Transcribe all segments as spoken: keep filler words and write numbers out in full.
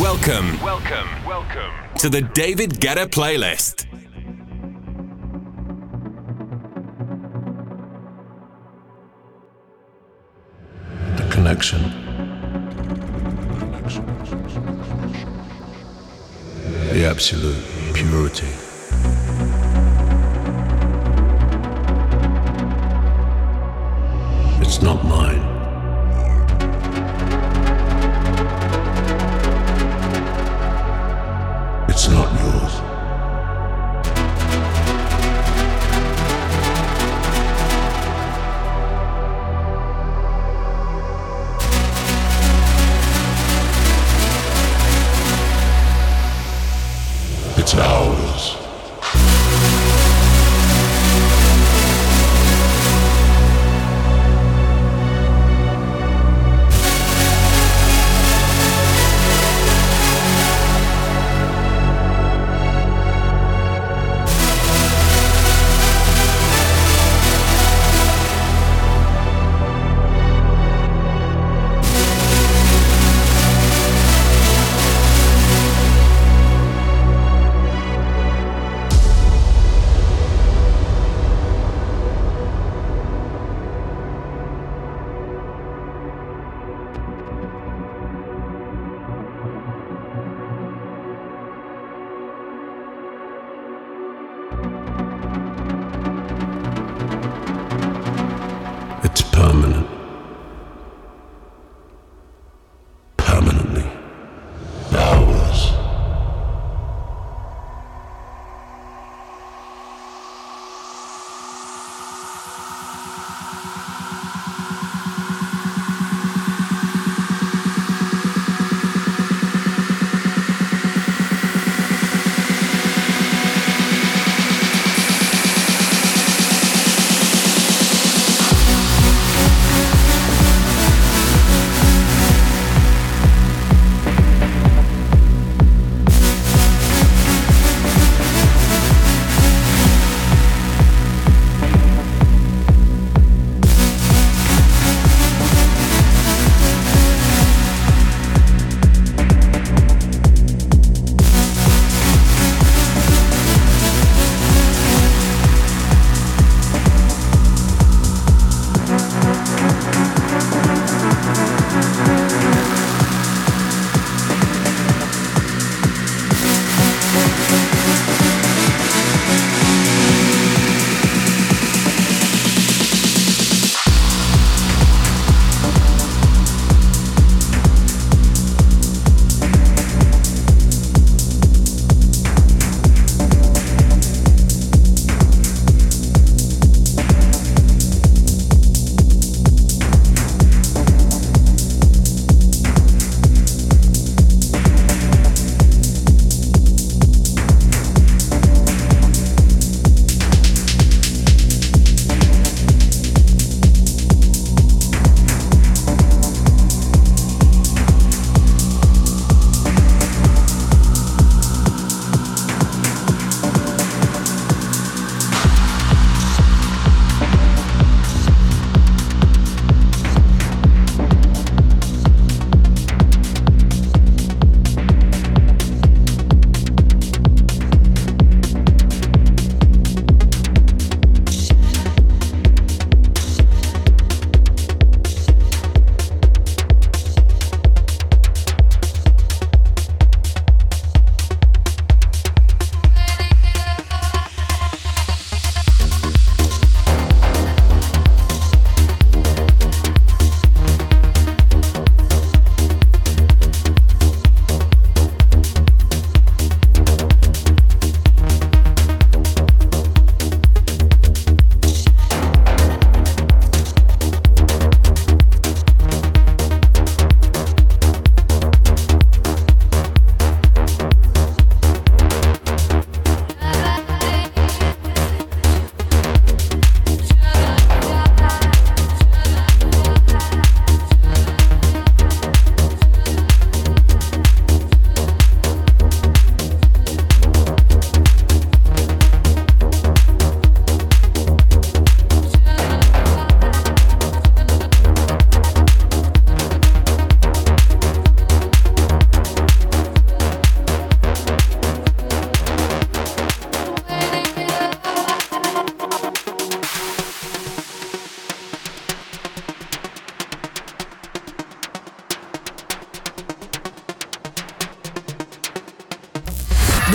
Welcome, welcome, welcome to the David Guetta playlist. The connection. The absolute purity. It's not mine. It's not yours. It's ours.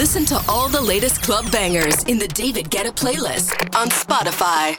Listen to all the latest club bangers in the David Guetta playlist on Spotify.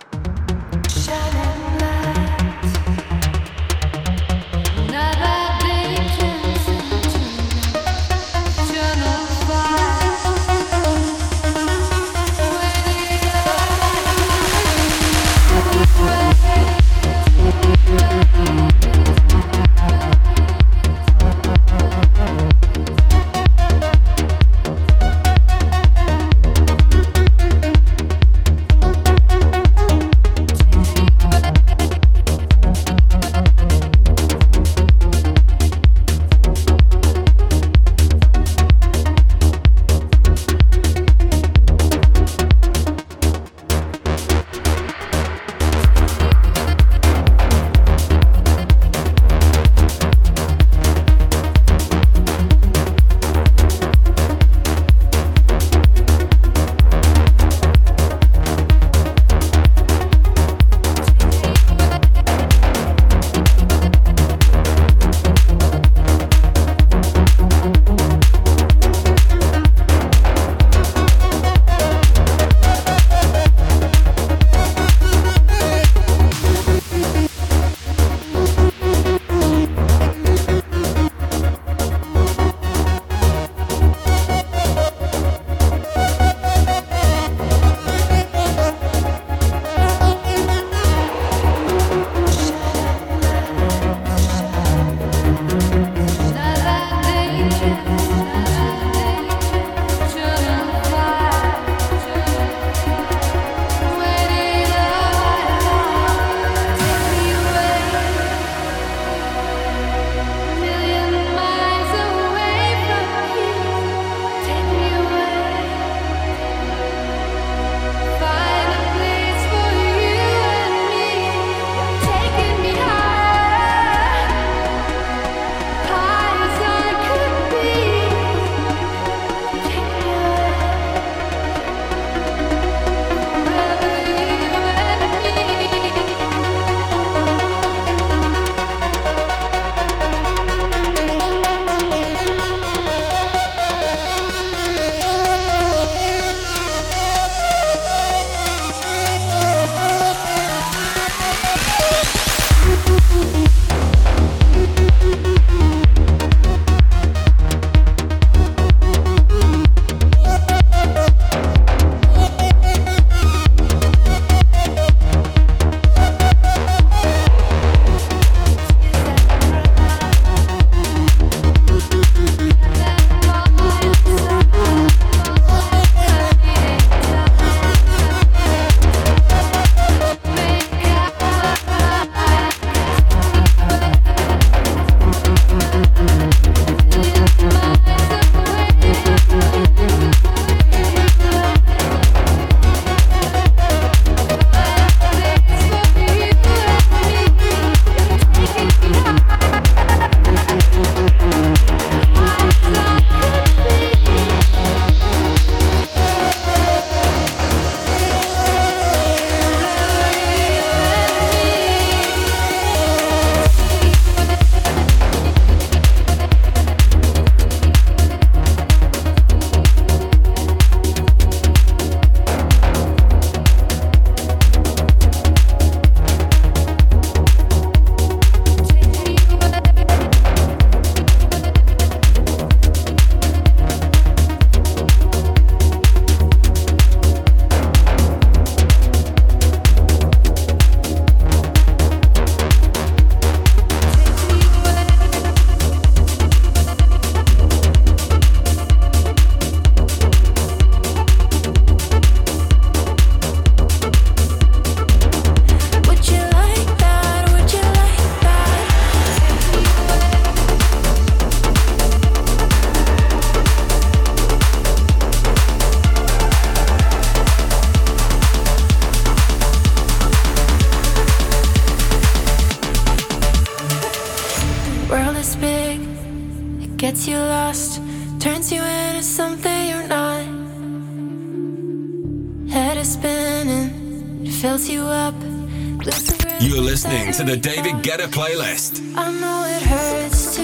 You're listening to the David Guetta playlist. I know it hurts to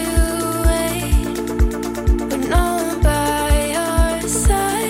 wait, but no one by your side.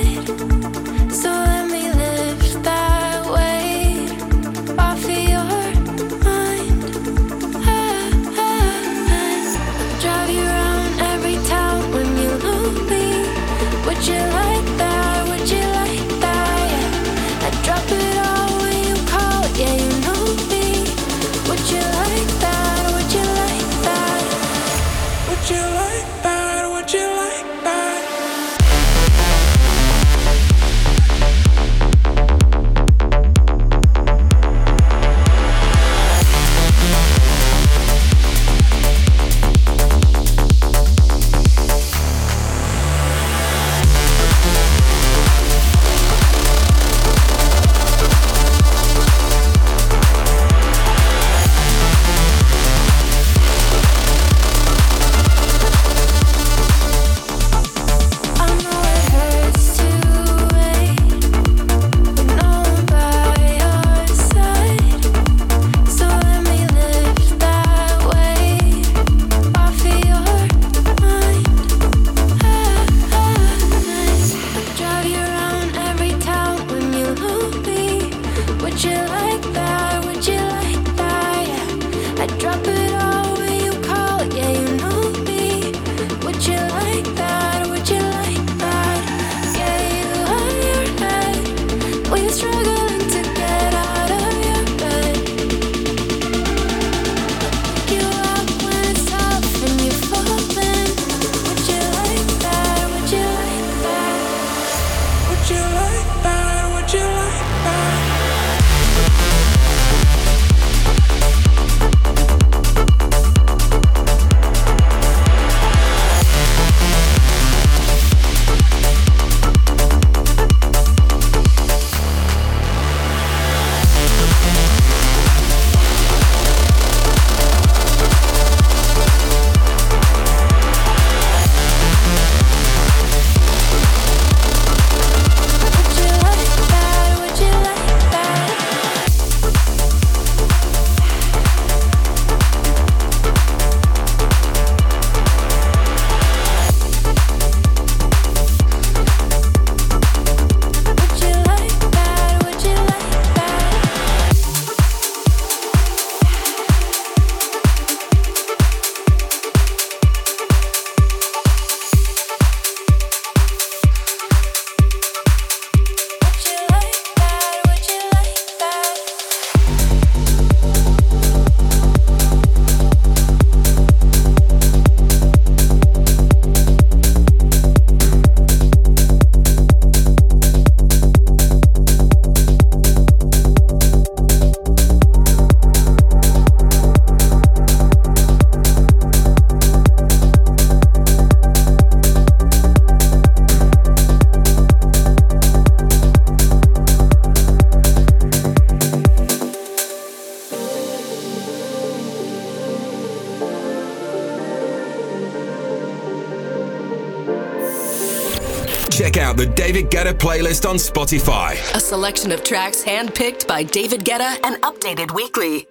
The David Guetta playlist on Spotify. A selection of tracks handpicked by David Guetta and updated weekly.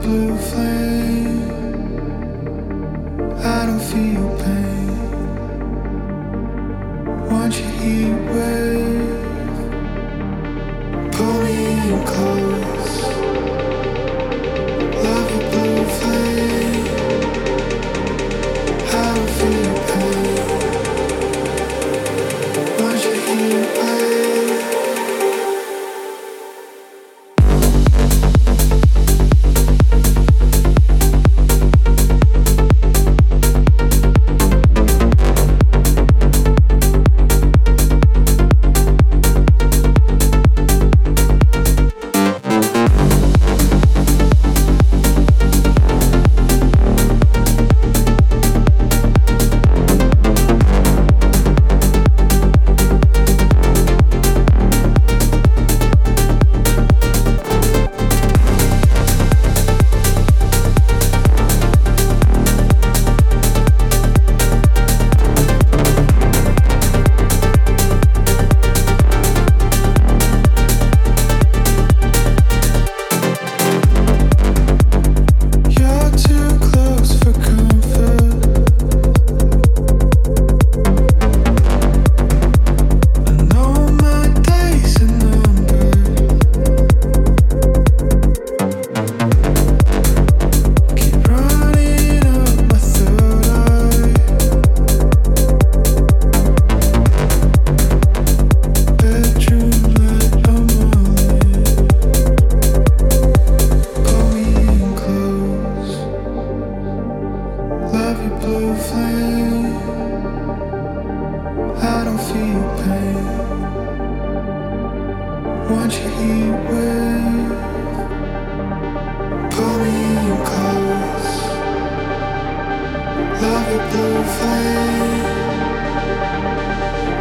Blue flame,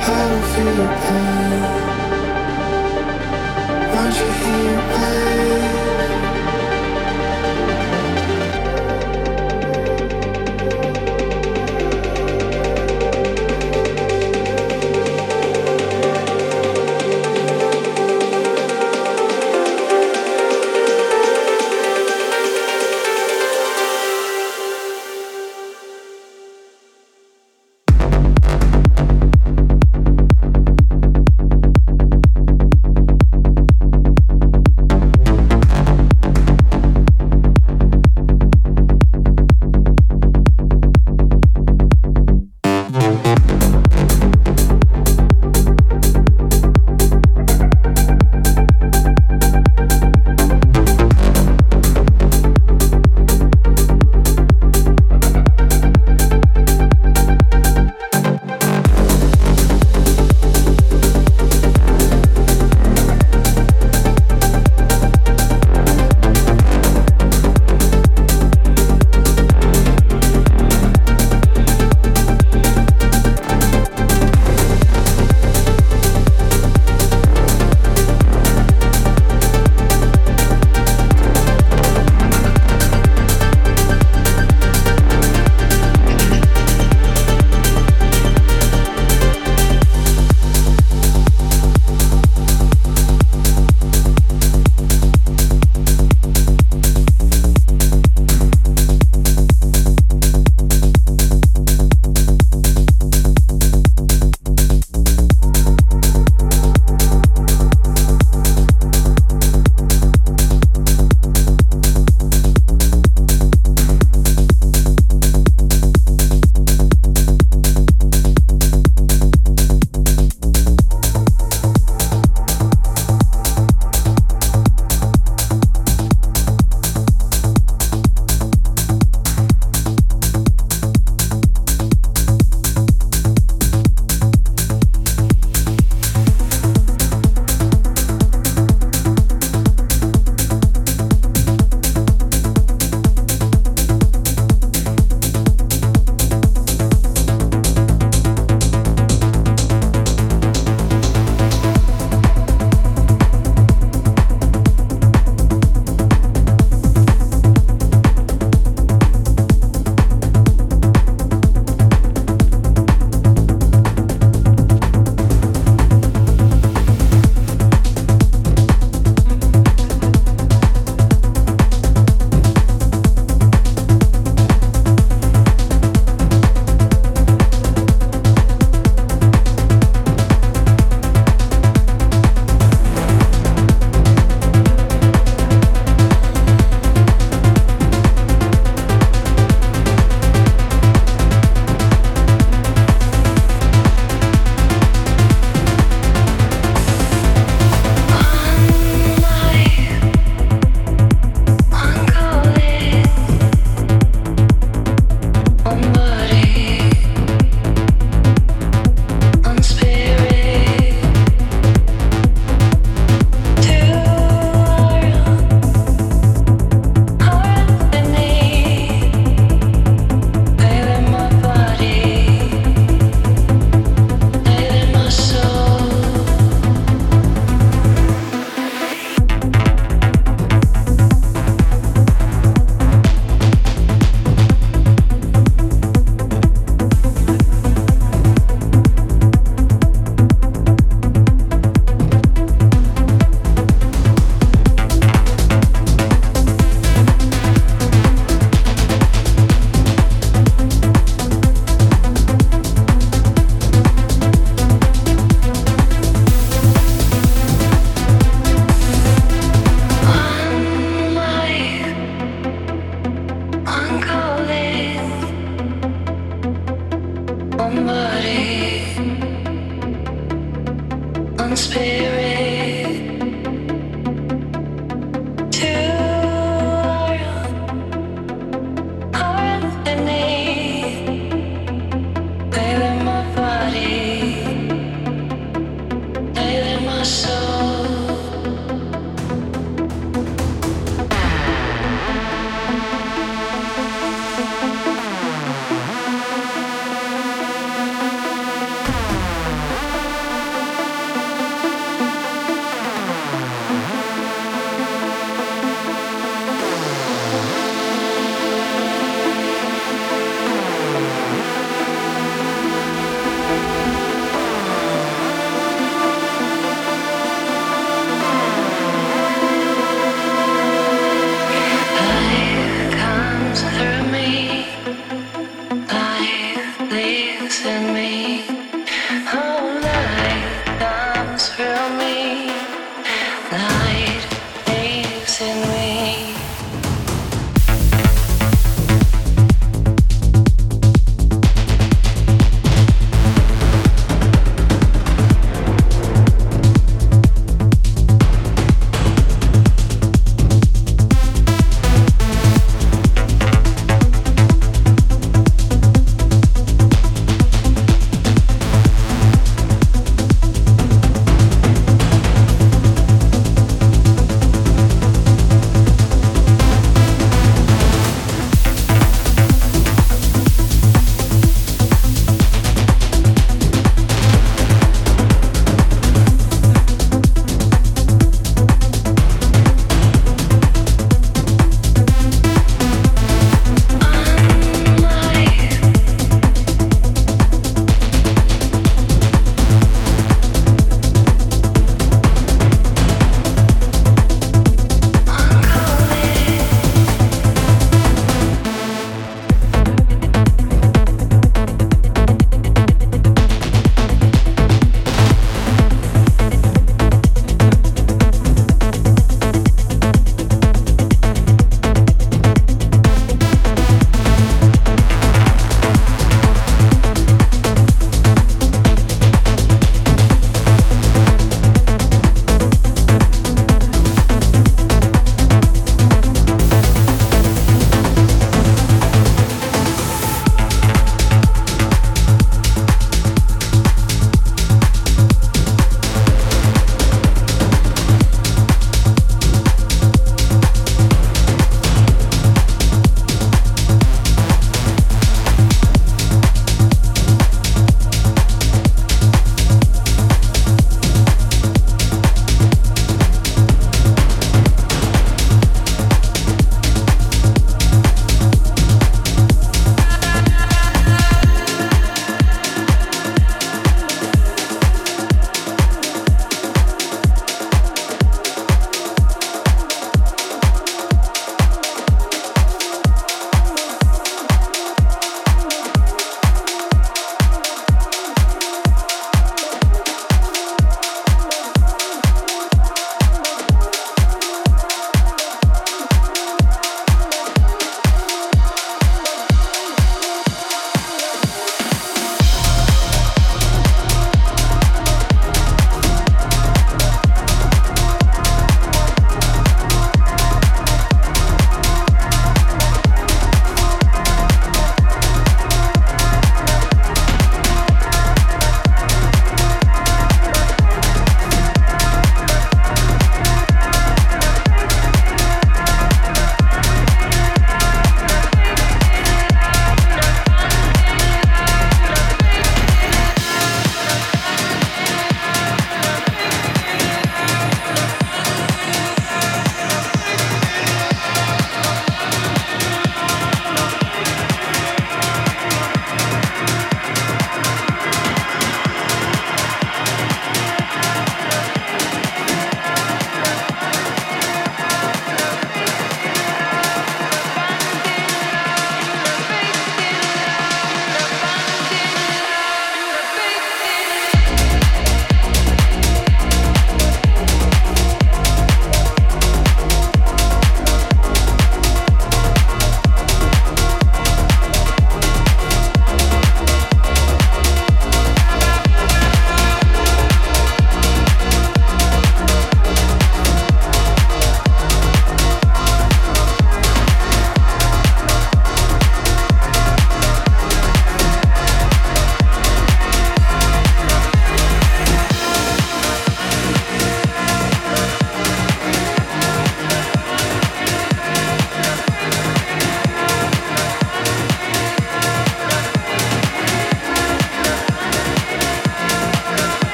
I don't feel pain.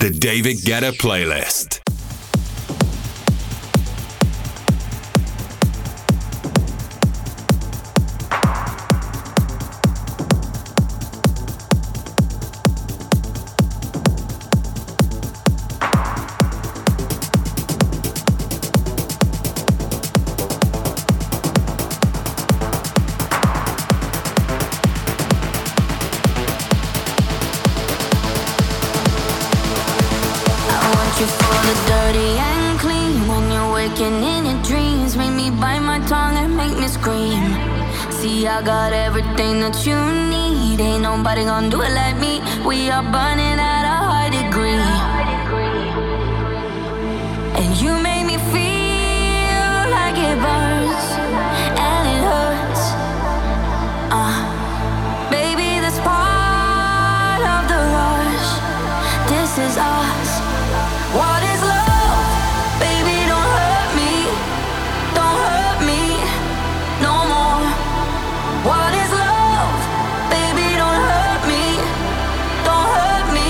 The David Guetta playlist. see, I got everything that you need. Ain't nobody gonna do it like me. We are burning at a high degree. And you make me feel like it burns and it hurts. Uh, baby, that's part of the rush. This is us. What is love? What is love? Baby, don't hurt me. Don't hurt me.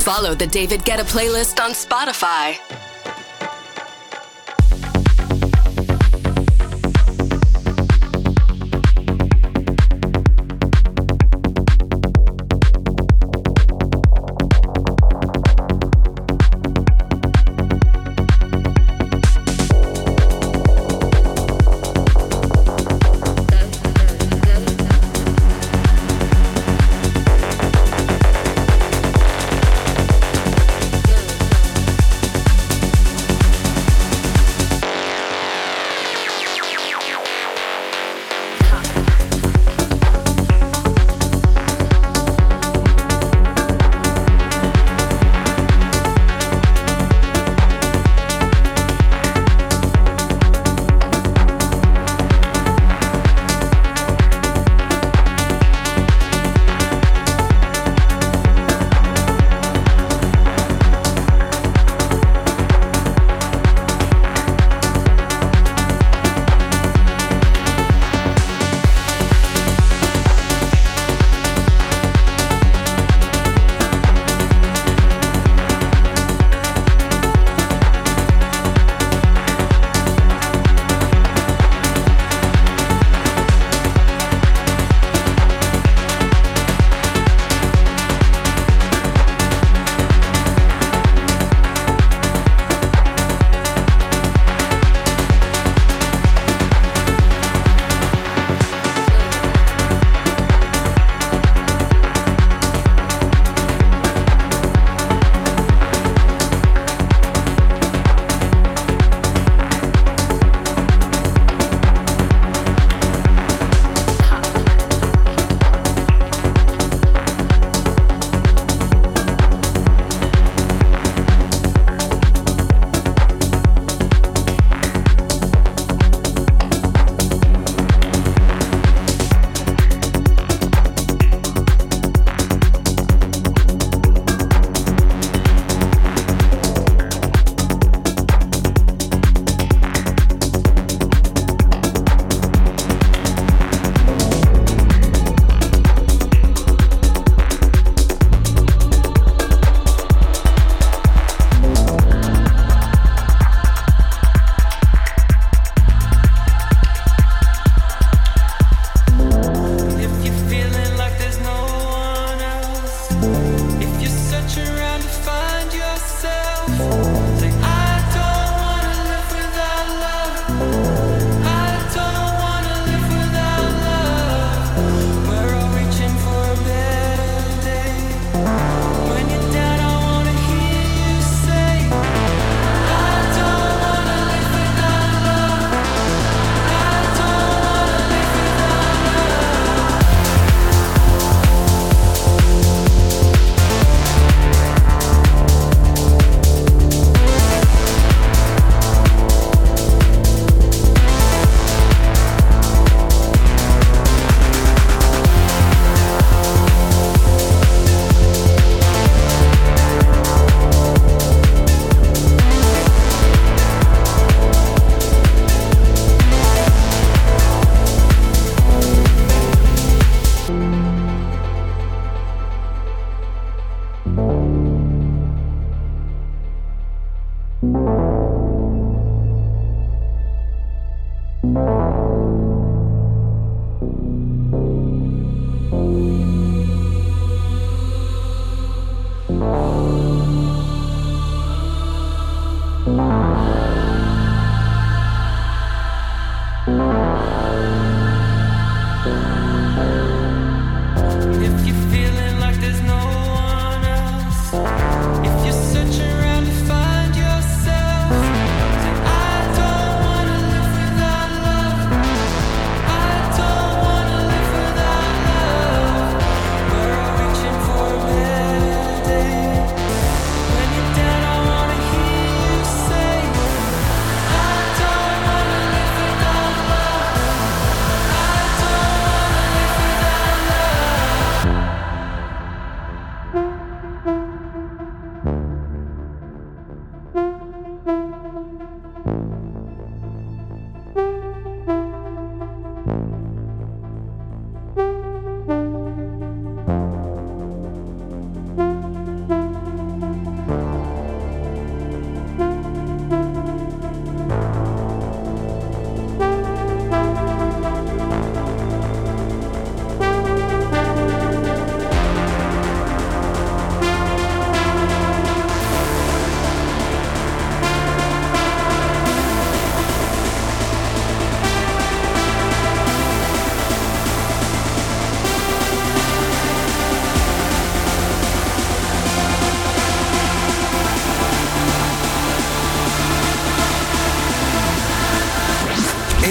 Follow the David Guetta playlist on Spotify.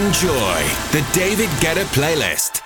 Enjoy the David Guetta playlist.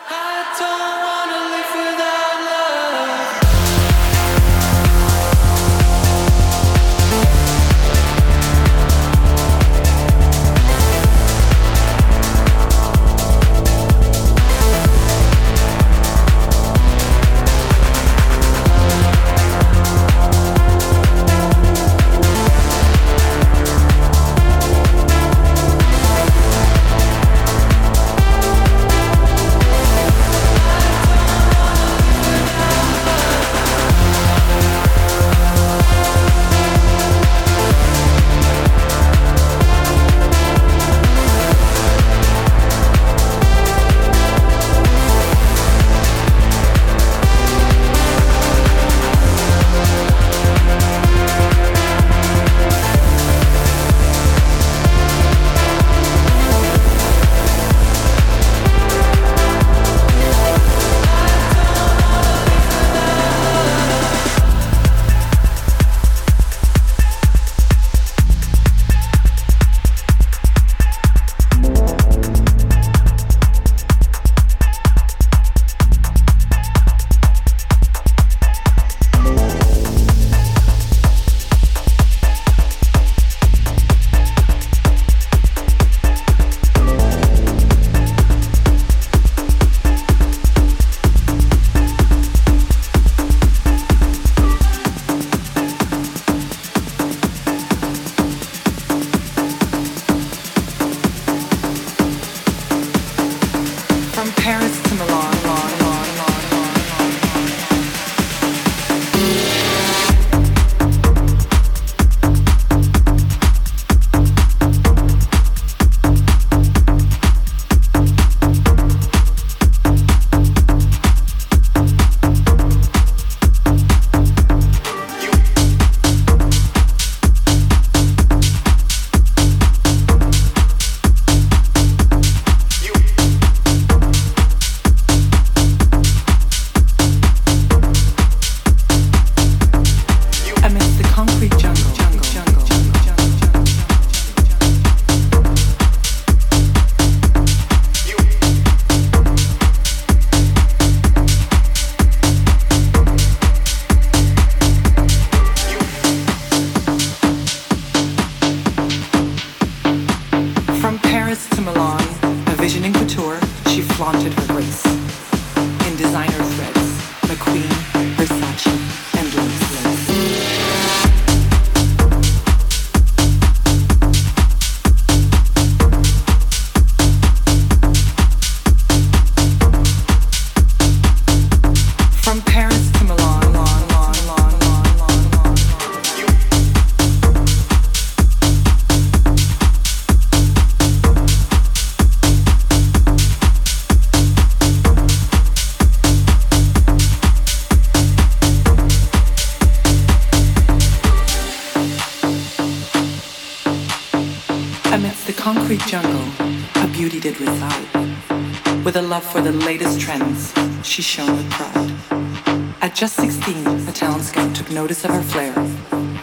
She shone with pride. At just sixteen, a talent scout took notice of her flair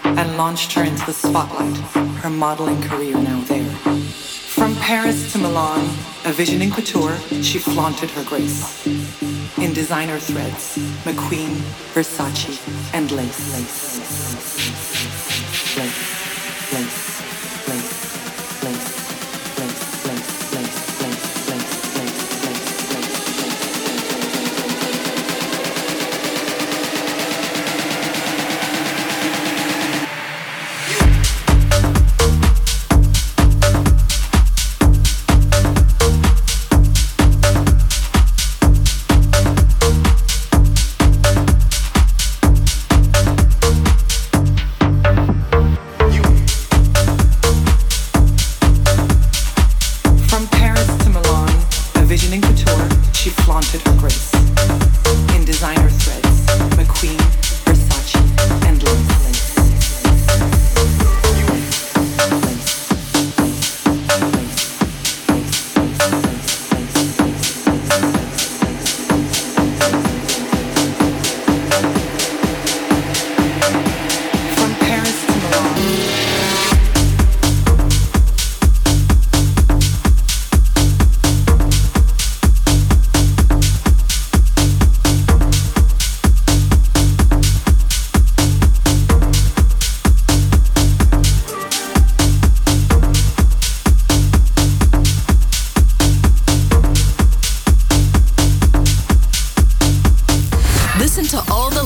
and launched her into the spotlight, her modeling career now there. From Paris to Milan, a vision in couture, she flaunted her grace. In designer threads, McQueen, Versace, and lace. Lace, lace, lace, lace, lace, lace.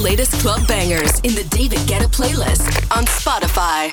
latest club bangers in the David Guetta playlist on Spotify.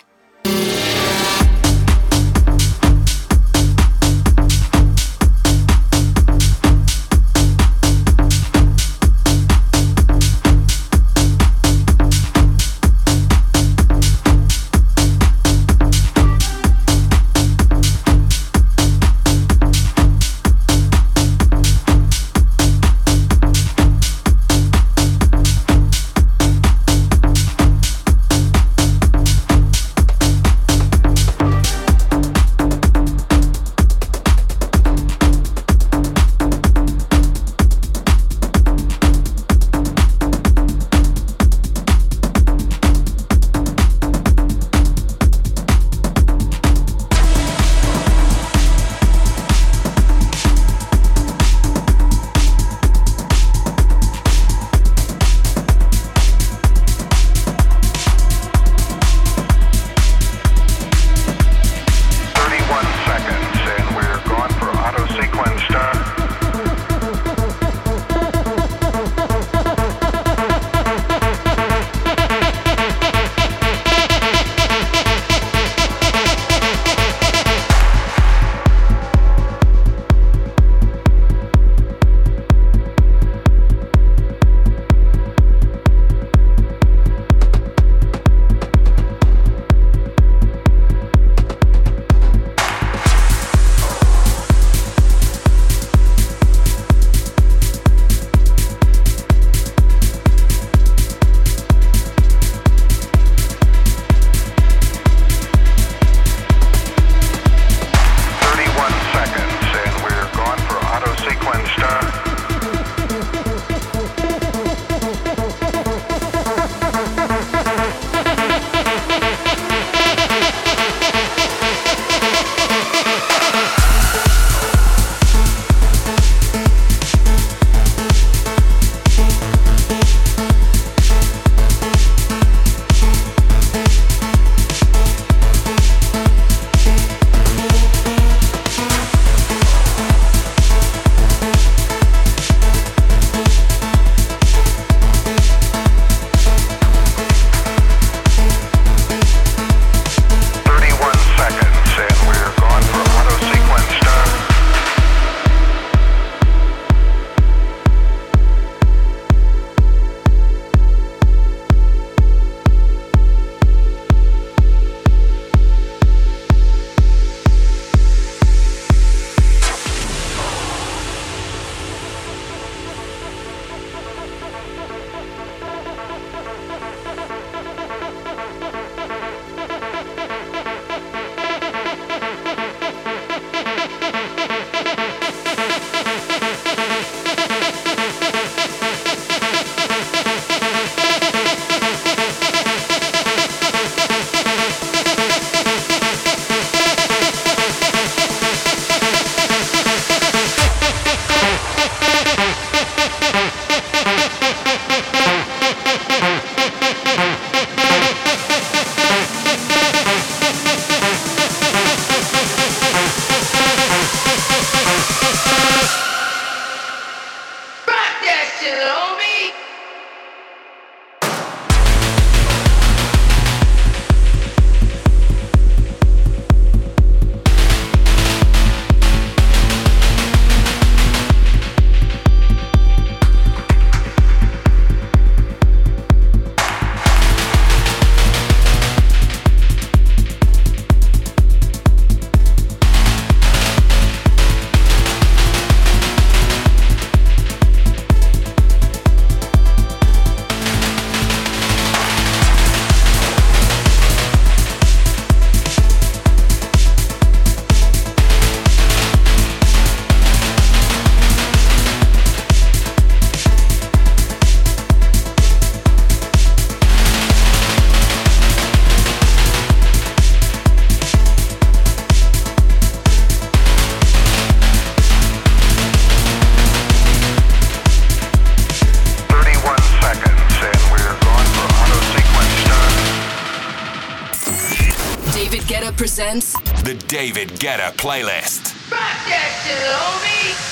Presents the David Guetta playlist. Back that shit, homie!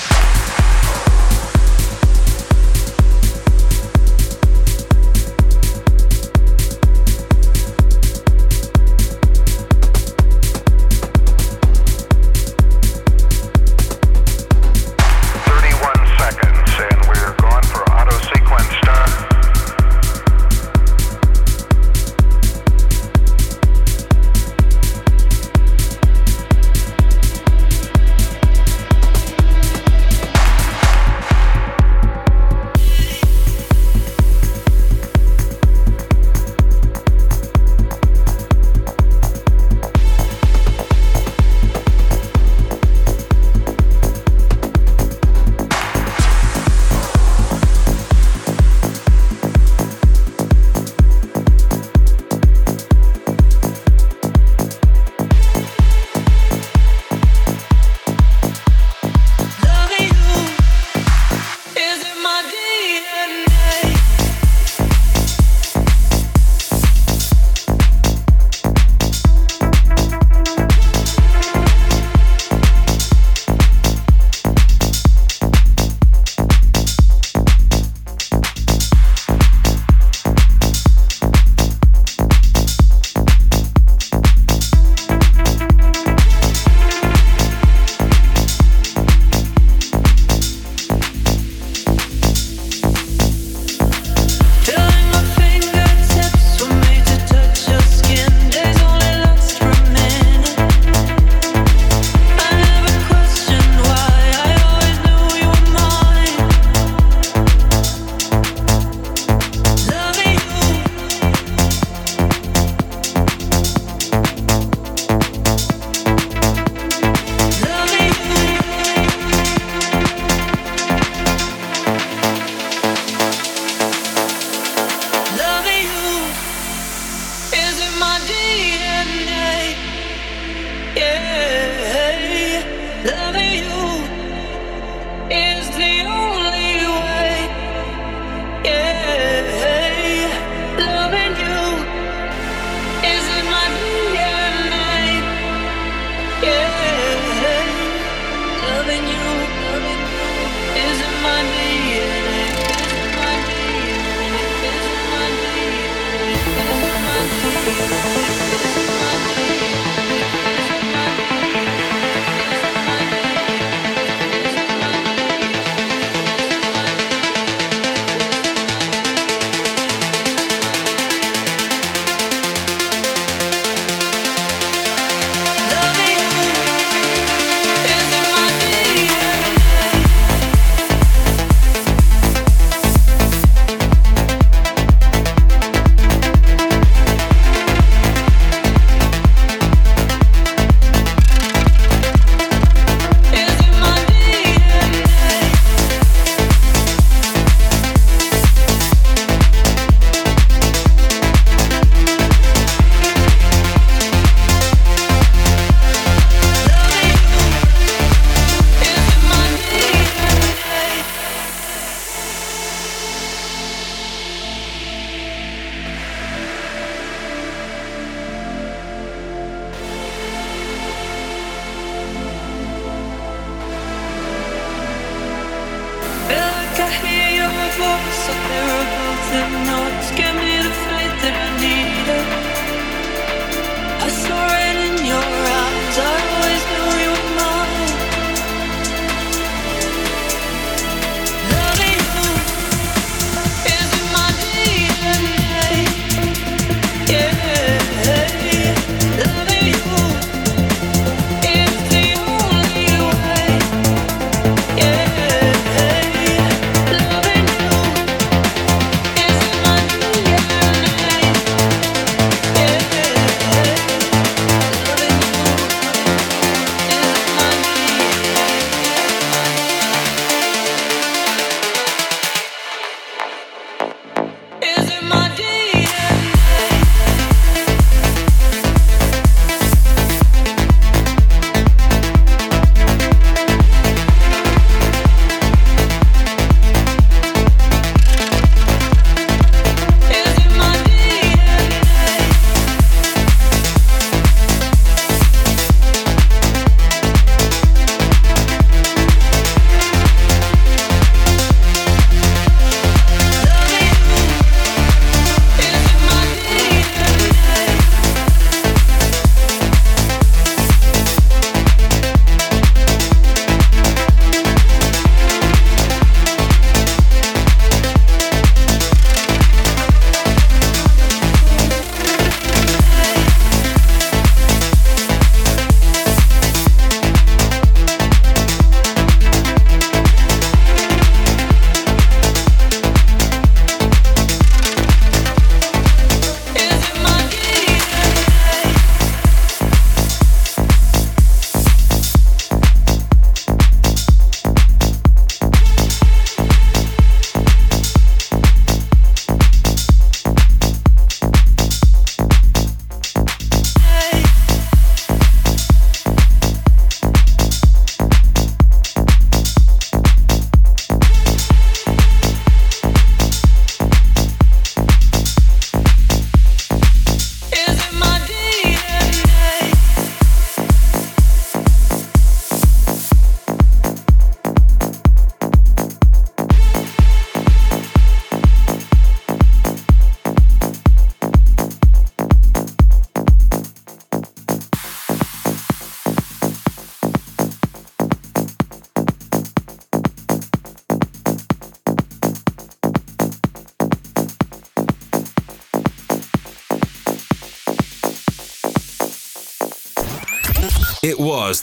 floor so terrible that no one's gave me the faith that I needed. I saw it in your eyes, I always knew you were mine. Loving you is in my D N A. Yeah, loving you. It was